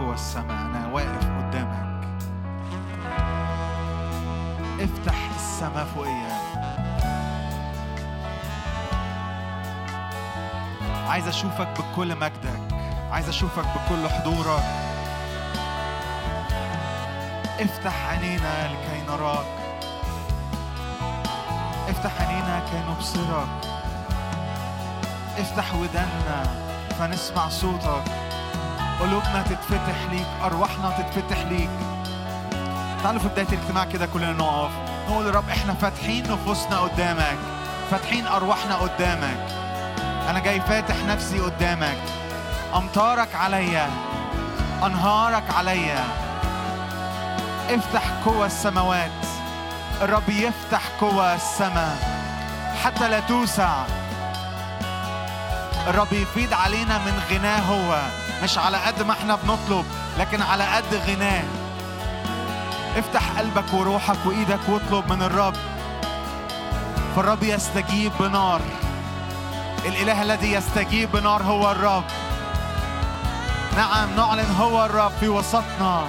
واقف جوه السماء، أنا واقف قدامك. افتح السماء فوقيا، عايز أشوفك بكل مجدك، عايز أشوفك بكل حضورك. افتح عينينا لكي نراك، افتح عينينا كي نبصرك، افتح ودنا فنسمع صوتك، قلوبنا تتفتح ليك، أرواحنا تتفتح ليك. تعالوا في بداية الاجتماع كده كلنا نقف نقول يا رب احنا فاتحين نفوسنا قدامك، فاتحين أرواحنا قدامك، أنا جاي فاتح نفسي قدامك، أمطارك عليا، أنهارك عليا. افتح قوة السماوات، الرب يفتح قوة السماء حتى لا توسع. الرب يفيد علينا من غناه، هو مش على قد ما احنا بنطلب لكن على قد غناه. افتح قلبك وروحك وإيدك واطلب من الرب، فالرب يستجيب بنار. الإله الذي يستجيب بنار هو الرب. نعم نعلن هو الرب في وسطنا،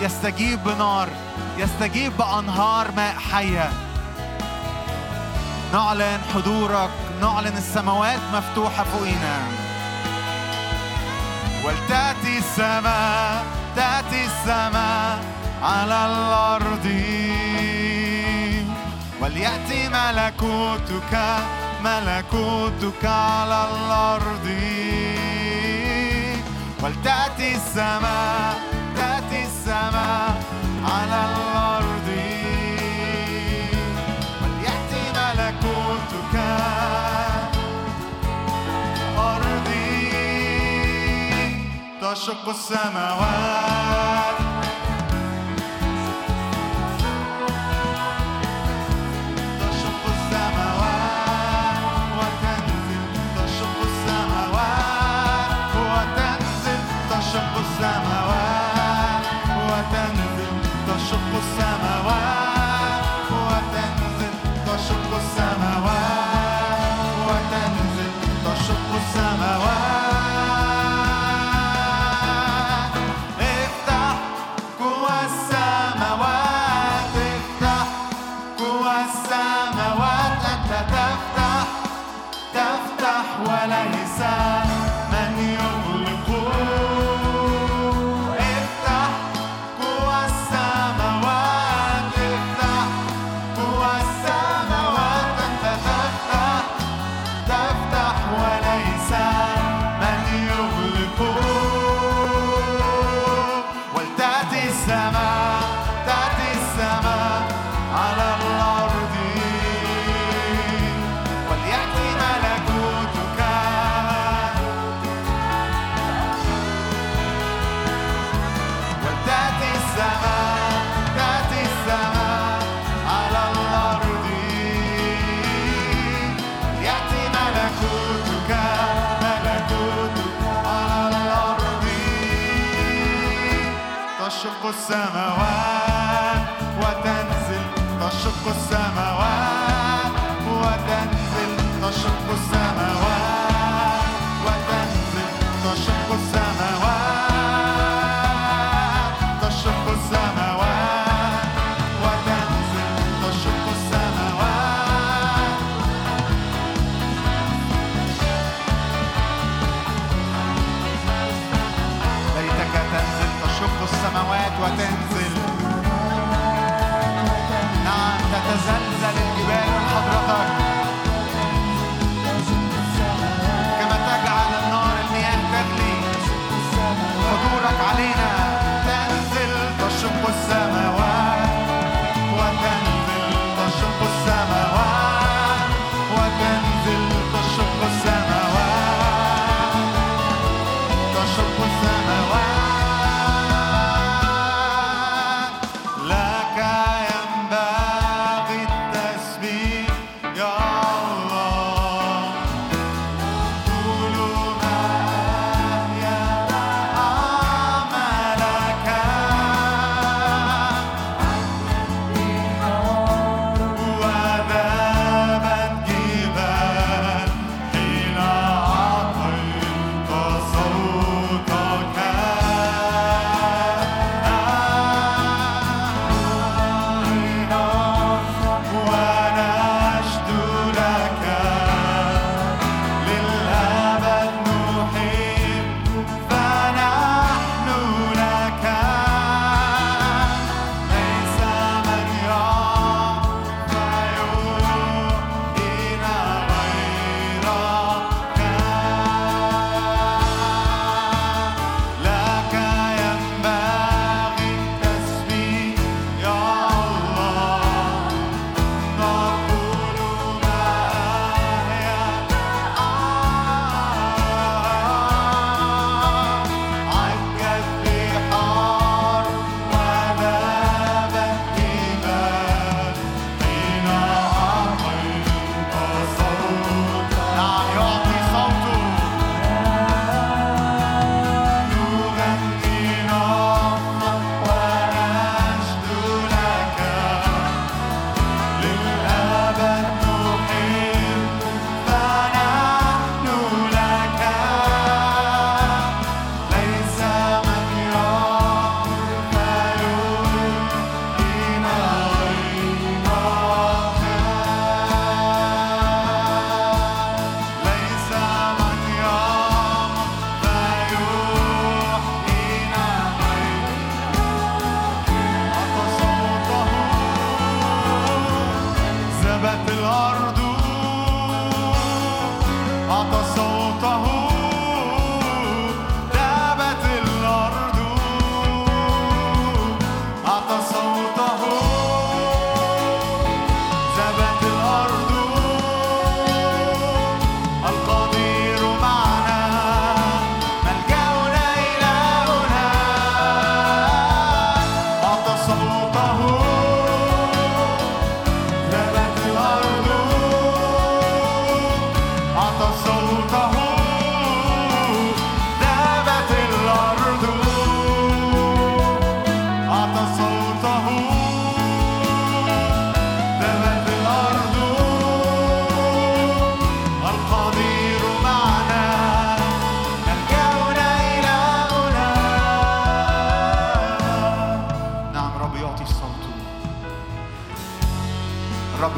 يستجيب بنار، يستجيب بأنهار ماء حية. نعلن حضورك، نعلن السماوات مفتوحة فوقنا. ولتأتي السماء، تأتي السماء على الأرض، وليأتي ملكوتك، ملكوتك على الأرض. ولتأتي السماء، تأتي السماء على الأرض، وليأتي ملكوتك أرضي. تشق السماوات، تشق السماوات وتنزل، تشق السماوات وتنزل، تشق السماوات وتنزل، تشق السماوات وتنزل، تشق السماوات وتنزل، تشق السماوات. افتح جوا السماوات، افتح جوا السماوات، أنت تفتح، تفتح وليس من يغلقه. تشق السماوات وتنزل، تشق السماوات وتنزل، تشق السماوات وتنزل، تشق السماوات، تشق السماوات وتنزل، تشق السماوات. ليتك تنزل تشق السماوات وتنزل. نعم تتزلزل الجبال من حضرتك، كما تجعل النار المياه تغلي.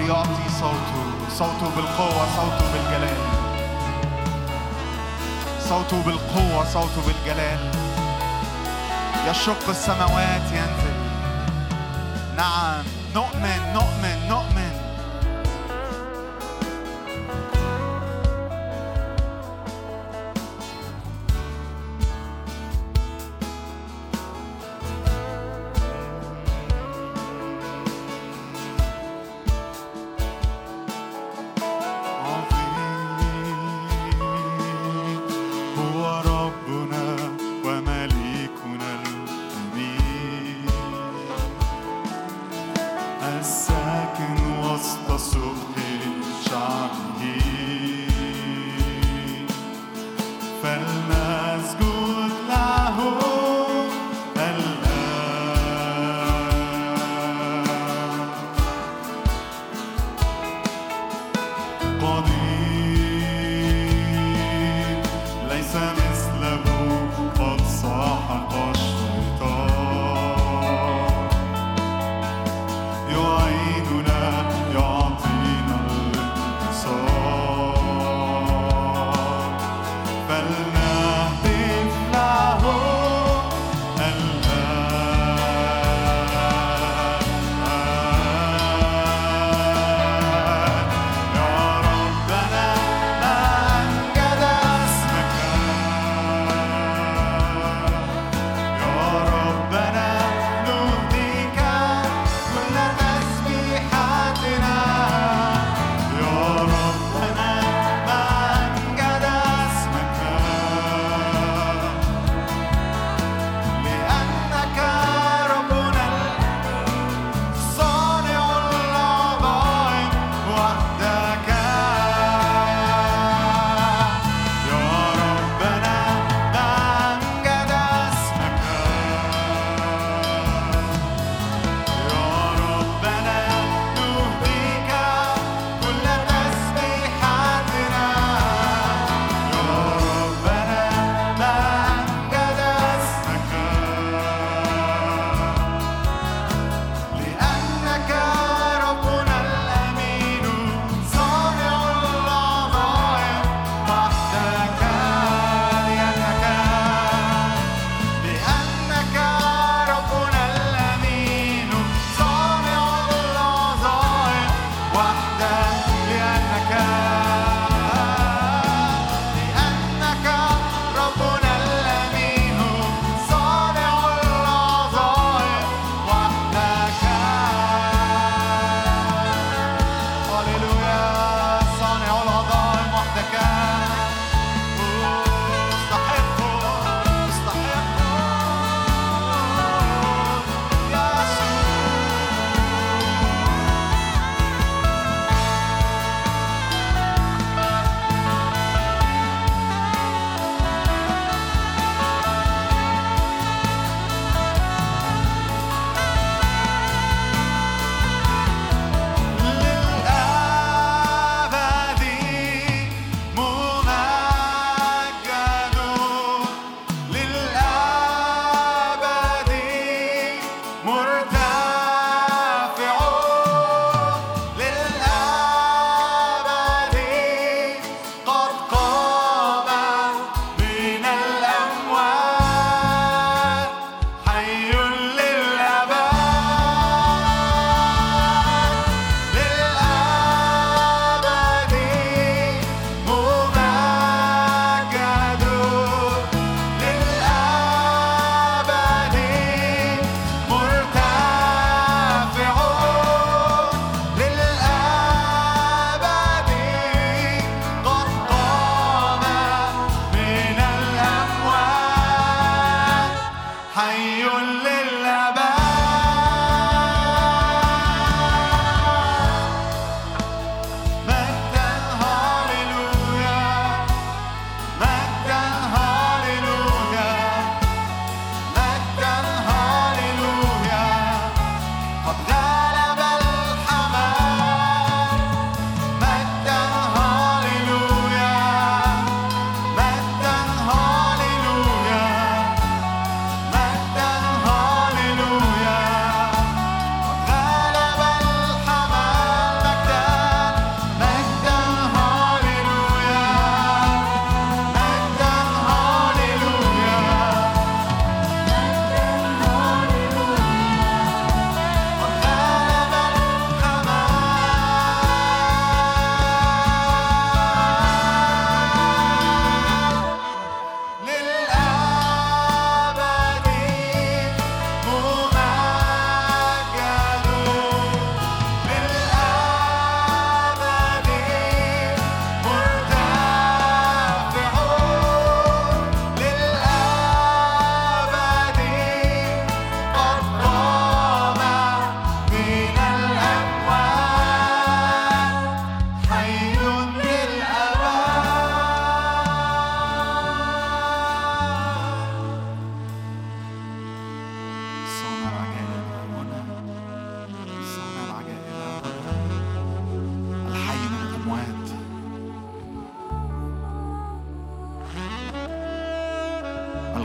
يعطي صوته، صوته بالقوة، صوته بالجلال، صوته بالقوة، صوته بالجلال. يشق السماوات ينزل. نعم، نؤمن نؤمن نؤمن.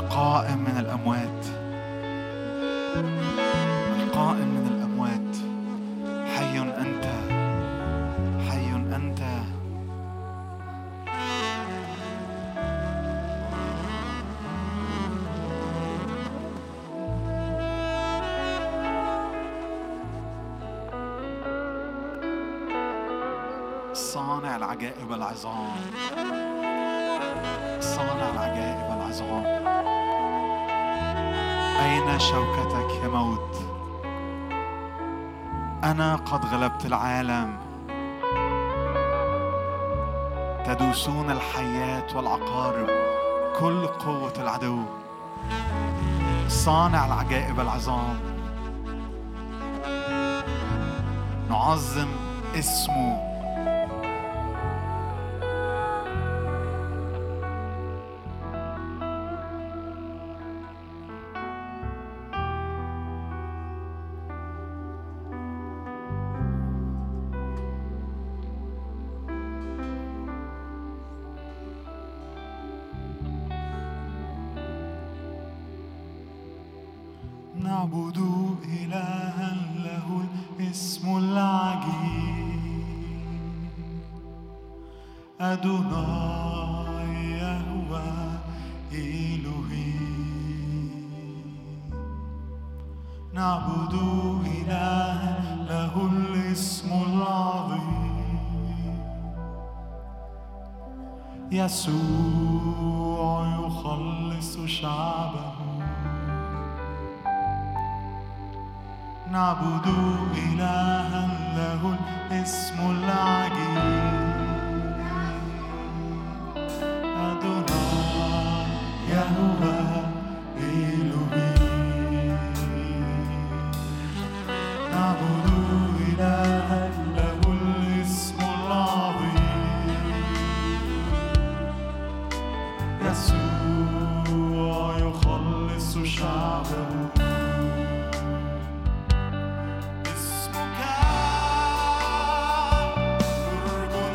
القائم من الأموات، القائم من الأموات. حي أنت، حي أنت. صانع العجائب العظام، صانع العجائب العظام. أين شوكتك يا موت؟ أنا قد غلبت العالم. تدوسون الحيات والعقارب كل قوة العدو. صانع العجائب العظام، نعظم اسمه. يسوع يخلص شعبه، نعبد إلها له الاسم العجيب، أدوناي يهوه إلهي، نعبد إلها له الاسم العظيم. يسوع يخلص شعبه، اسمك يرجون.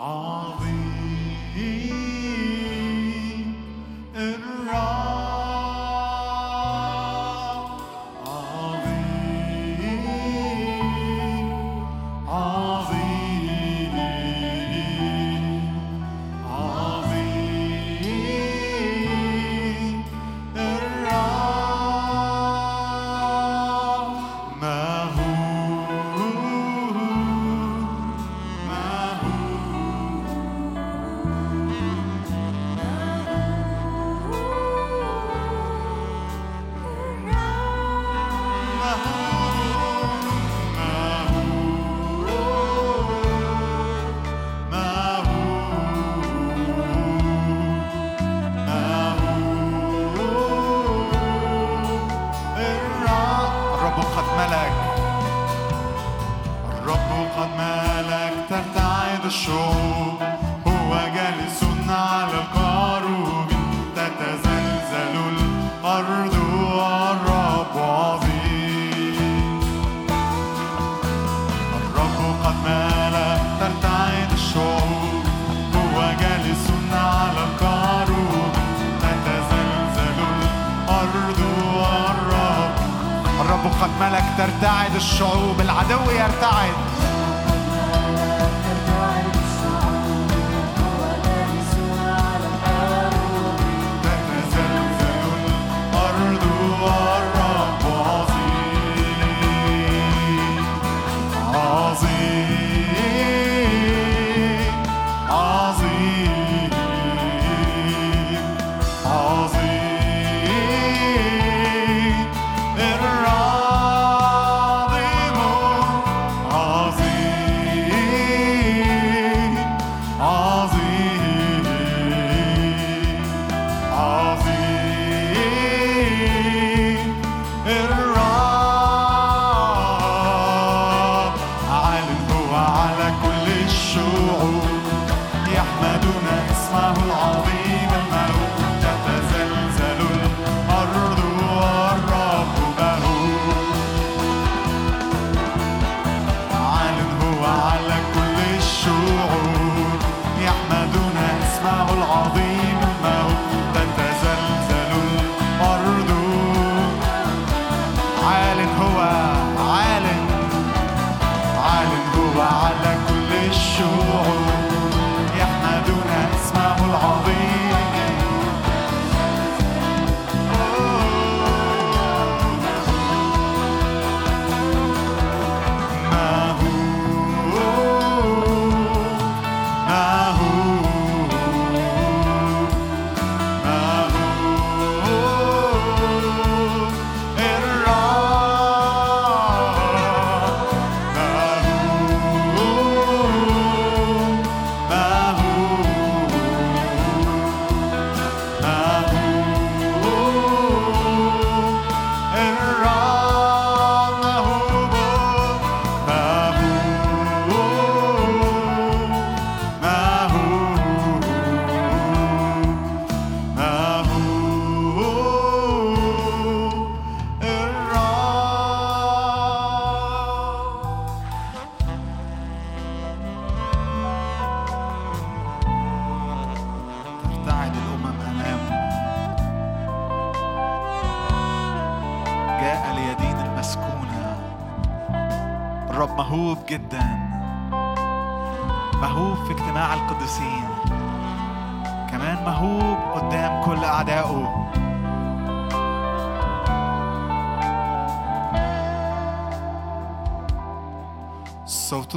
عظيم الرب، عظيم عظيم عظيم الرب. ترتعد الشعوب، هو جالس على الكروب، تتزلزل الأرض والرب عظيم. الرب قد ملأ، ترتعد الشعوب، هو جالس على الكروب، تتزلزل الأرض والرب. الرب قد ملأ، ترتعد الشعوب، العدو يرتعد.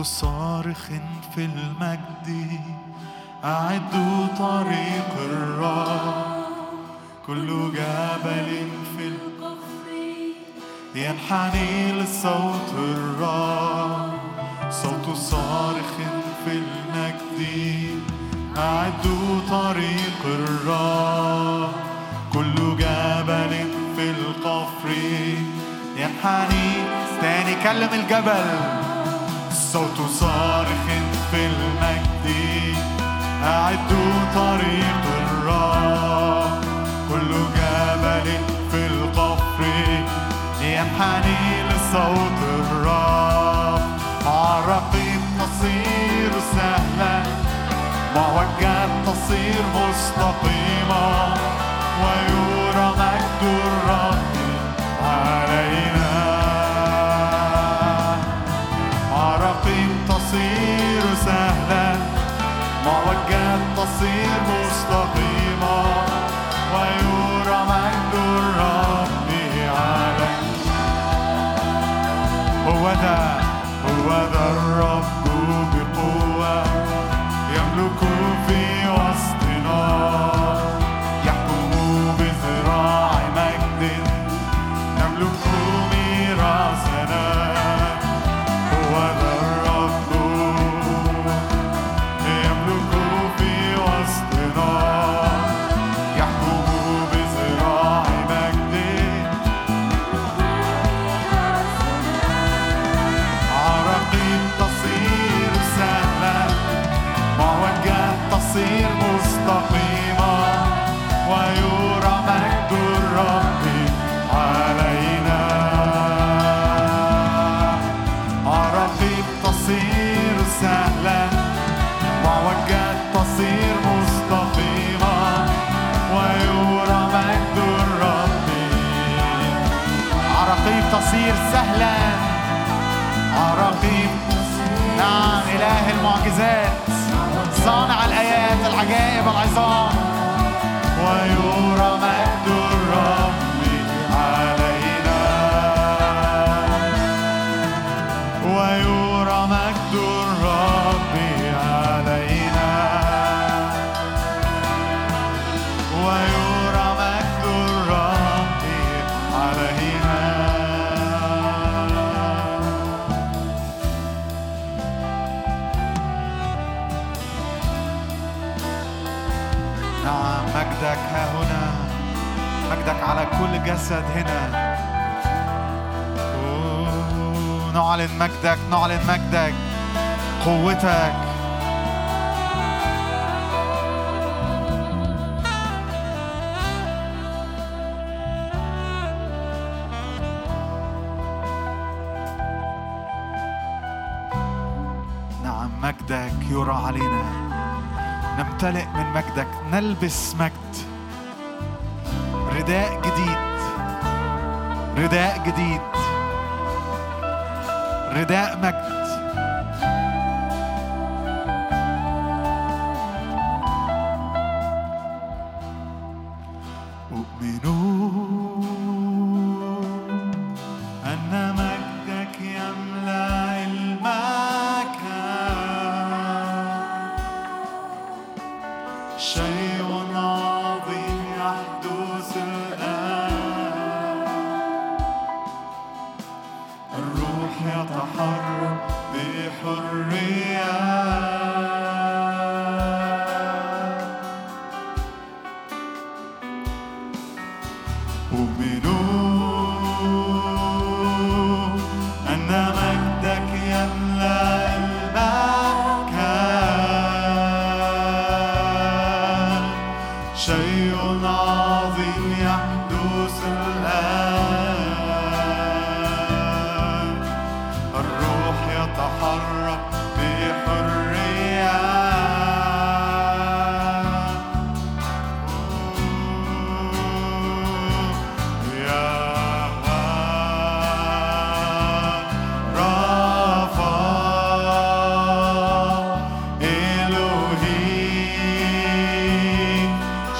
صارخ في المجد، أعدوا طريق الرب، كل جبل في القفر ينحني لصوت الرب. صوت صارخ في المجد، أعدوا طريق الرب، كل جبل في القفر ينحني. تاني، كلم الجبل. صوت صارخ في المجد، أعدوا طريق الرب، كل جبل في القفر ينحني لصوت الرب. عرقت مصير سهلا تصير مستقيمة ويرى مجد الرب علينا. عرق تصير سهلا، موجات تصير مستقيمة ويرى مجد الرب علينا. هو ذا الرب بقوة يملك في وسطنا، يحكم بذراع مجد نملك ميراثنا. هو ذا الرب يملك في وسطنا، يحكم بذراع مجد نملك ميراثنا. عراقيب تصير سهلا، موجات تصير مستقيمة ويرى مجد الرب علينا. عراقيب تصير سهلا، موجات تصير مستقيمة ويرى مجد الرب. عراقيب تصير سهلا، عراقيب نعم إله المعجزات صانع الآيات العجائب العظام ويرى مجد الرب علينا، ويرى مجد الرب علينا، ويرى مجد الرب علينا. نعم مجدك ها هنا، مجدك على كل جسد هنا. نعلن مجدك قوتك. نعم مجدك يرى علينا، نمتلئ من مجدك، نلبس مجد، رداء جديد، رداء مجد.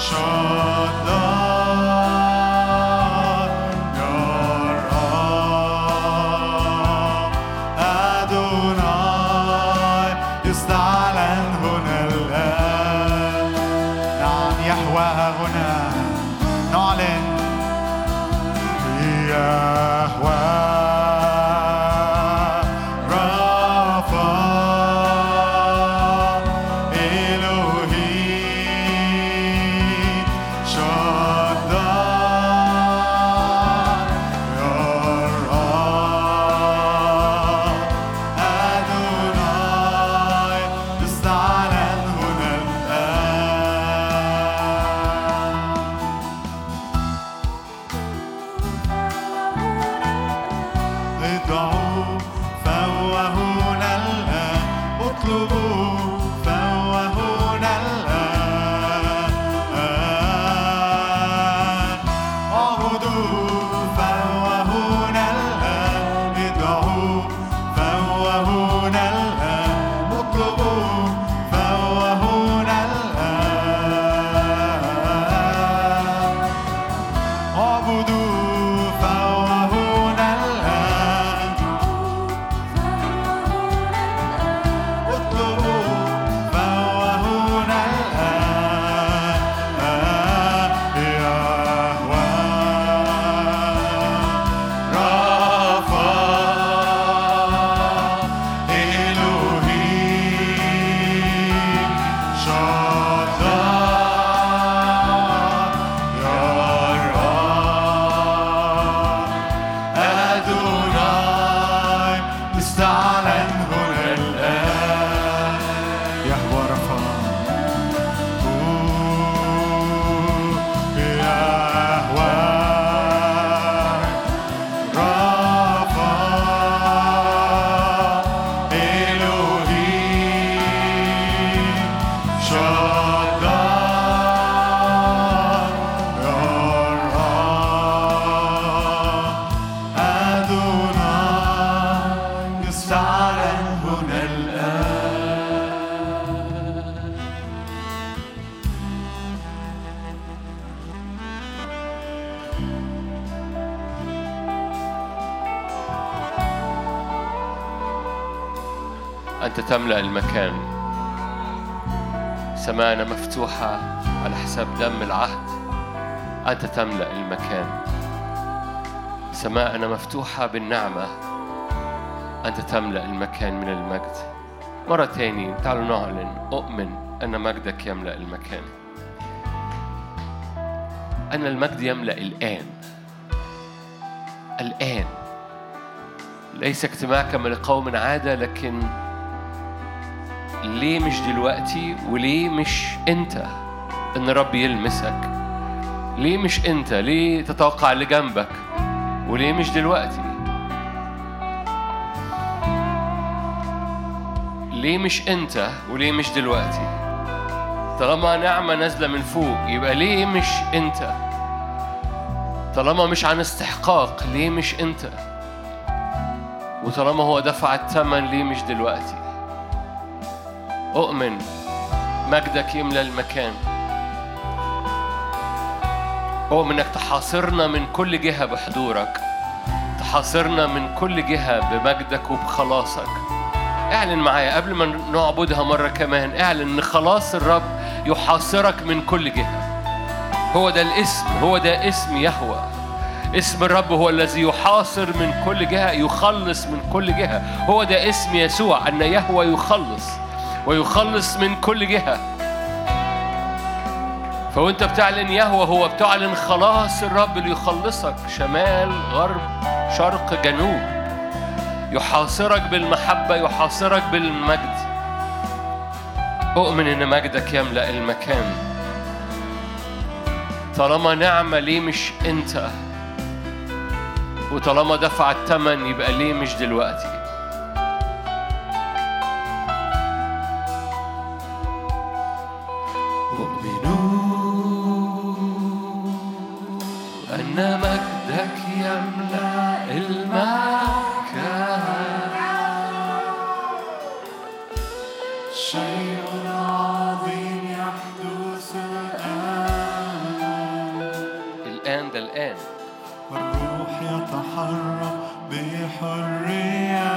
Show. أنت تملأ المكان. سمانا مفتوحة على حساب دم العهد. أنت تملأ المكان. سمانا مفتوحة بالنعمة. أنت تملأ المكان من المجد. مرة تاني تعالوا نعلن. أؤمن أن مجدك يملأ المكان. أن المجد يملأ الآن. الآن ليس اجتماع كما لقوم عادة، لكن ليه مش دلوقتي؟ وليه مش انت ان رب يلمسك؟ ليه مش انت؟ ليه تتوقع اللي جنبك؟ وليه مش دلوقتي؟ ليه مش انت؟ وليه مش دلوقتي؟ طالما نعمة نازلة من فوق يبقى ليه مش انت؟ طالما مش عن استحقاق ليه مش انت؟ وطالما هو دفع الثمن ليه مش دلوقتي؟ أؤمن مجدك يملأ المكان. أؤمن أنك تحاصرنا من كل جهة بحضورك، تحاصرنا من كل جهة بمجدك وبخلاصك. اعلن معايا قبل ما نعبدها مرة كمان، اعلن أن خلاص الرب يحاصرك من كل جهة. هو ده الاسم، هو ده اسم يهوه. اسم الرب هو الذي يحاصر من كل جهة، يخلص من كل جهة. هو ده اسم يسوع، أن يهوه يخلص ويخلص من كل جهة. فوانت بتعلن يهوه هو بتعلن خلاص الرب اللي يخلصك شمال غرب شرق جنوب. يحاصرك بالمحبة، يحاصرك بالمجد. أؤمن إن مجدك يملأ المكان. طالما نعمة ليه مش أنت؟ وطالما دفع الثمن يبقى ليه مش دلوقتي؟ أن مجدك يملأ المكان. شيء عظيم يحدث الآن. الآن ده الآن. والروح يتحرك بحرية.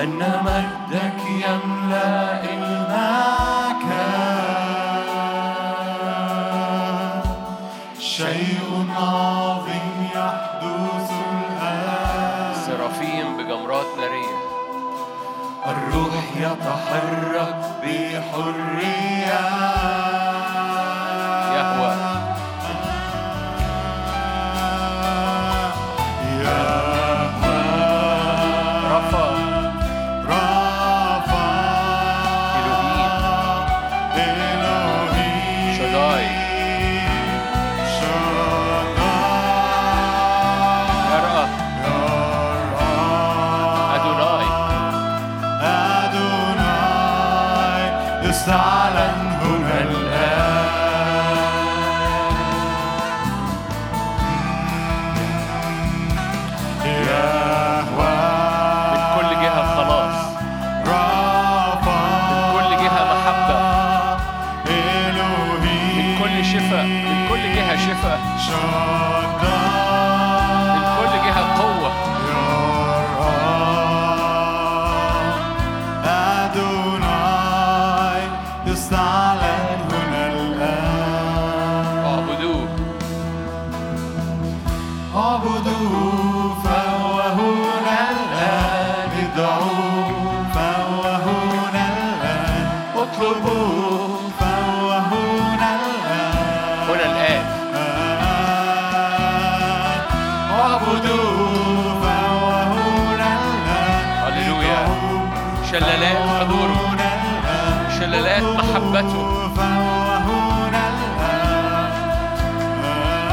أن مجدك يملأ المكان. شيء عظيم يحدث الآن. سرافيم بجمرات نارية. الروح يتحرك بحرية. يهوه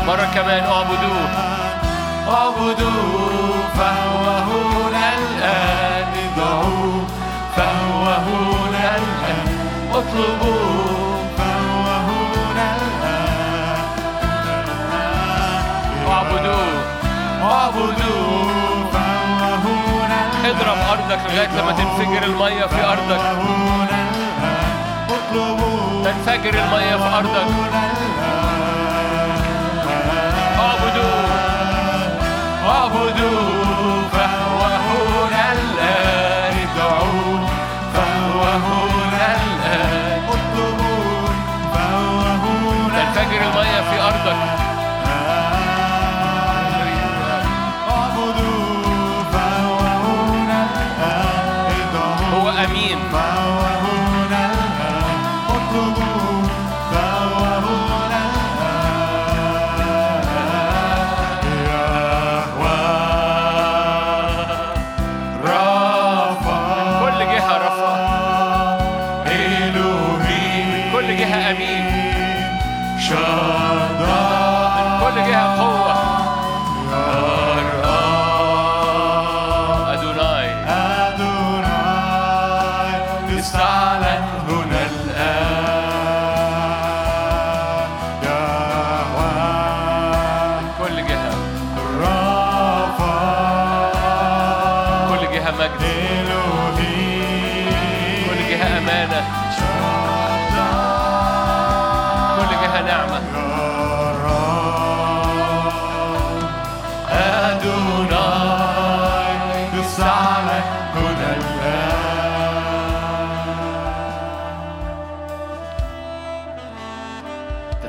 مرة كمان أعبدوه فهو أعبده فهو هنا. اضرب أرضك لغاية لما تنفجر المية في أرضك. تنفجر المية في أرضك. أعبده أعبده فهو هنا الآن. ادعوه فهو هنا الآن. اطلبوه فهو هنا. تنفجر المية في أرضك.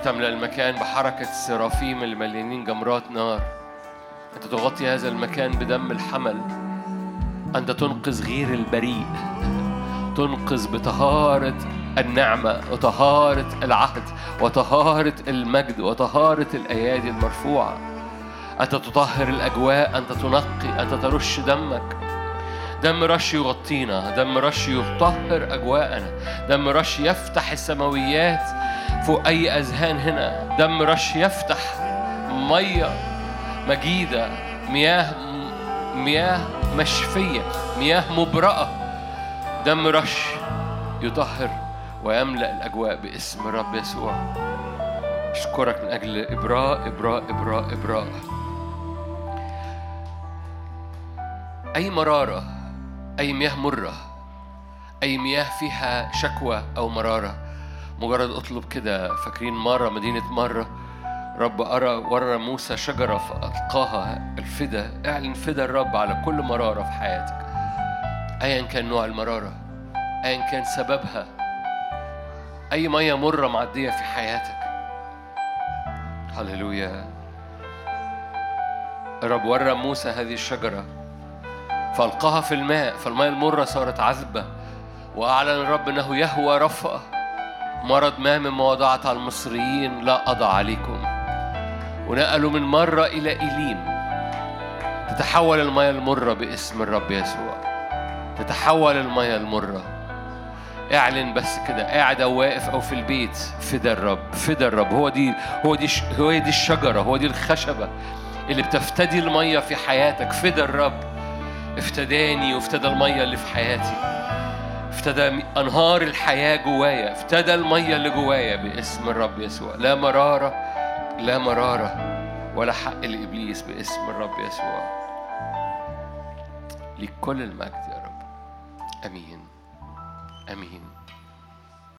تملأ المكان بحركة السرافيم المليانين جمرات نار. أنت تغطي هذا المكان بدم الحمل. أنت تنقذ غير البريء، تنقذ بطهارة النعمة وطهارة العهد وطهارة المجد وطهارة الأيادي المرفوعة. أنت تطهر الأجواء، أنت تنقي، أنت ترش دمك. دم رش يغطينا، دم رش يطهر أجواءنا، دم رش يفتح السماويات فوق أي أذهان هنا. دم رش يفتح مية مجيدة، مياه مشفية، مياه مبرأة. دم رش يطهر ويملأ الأجواء باسم رب يسوع. أشكرك من أجل إبراء إبراء إبراء إبراء. أي مرارة، أي مياه مرة، أي مياه فيها شكوى أو مرارة، مجرد اطلب كده. فاكرين مرة مدينة مرة، رب أرى ورا موسى شجرة فألقاها الفدا. اعلن فدا الرب على كل مرارة في حياتك، أيا كان نوع المرارة، أيا كان سببها. أي مية مرة معدية في حياتك، هللويا. الرب ورا موسى هذه الشجرة فألقاها في الماء، فالمية المرة صارت عذبة. وأعلن الرب أنه يهوى رفقة. مرض ما مما وضعت على المصريين لا أضع عليكم. ونقلوا من مرة إلى إليم. تتحول المياه المرة باسم الرب يسوع. تتحول المياه المرة. اعلن بس كده، قاعد أو واقف أو في البيت، فدا الرب، فدا الرب. هو دي الشجرة، هو دي الخشبة اللي بتفتدي المياه في حياتك. فدا الرب، افتداني وافتدى المياه اللي في حياتي. افتدى أنهار الحياة جوايا، افتدى المية اللي جوايا باسم الرب يسوع. لا مرارة، لا مرارة ولا حق لإبليس باسم الرب يسوع. لكل المجد يا رب. آمين آمين.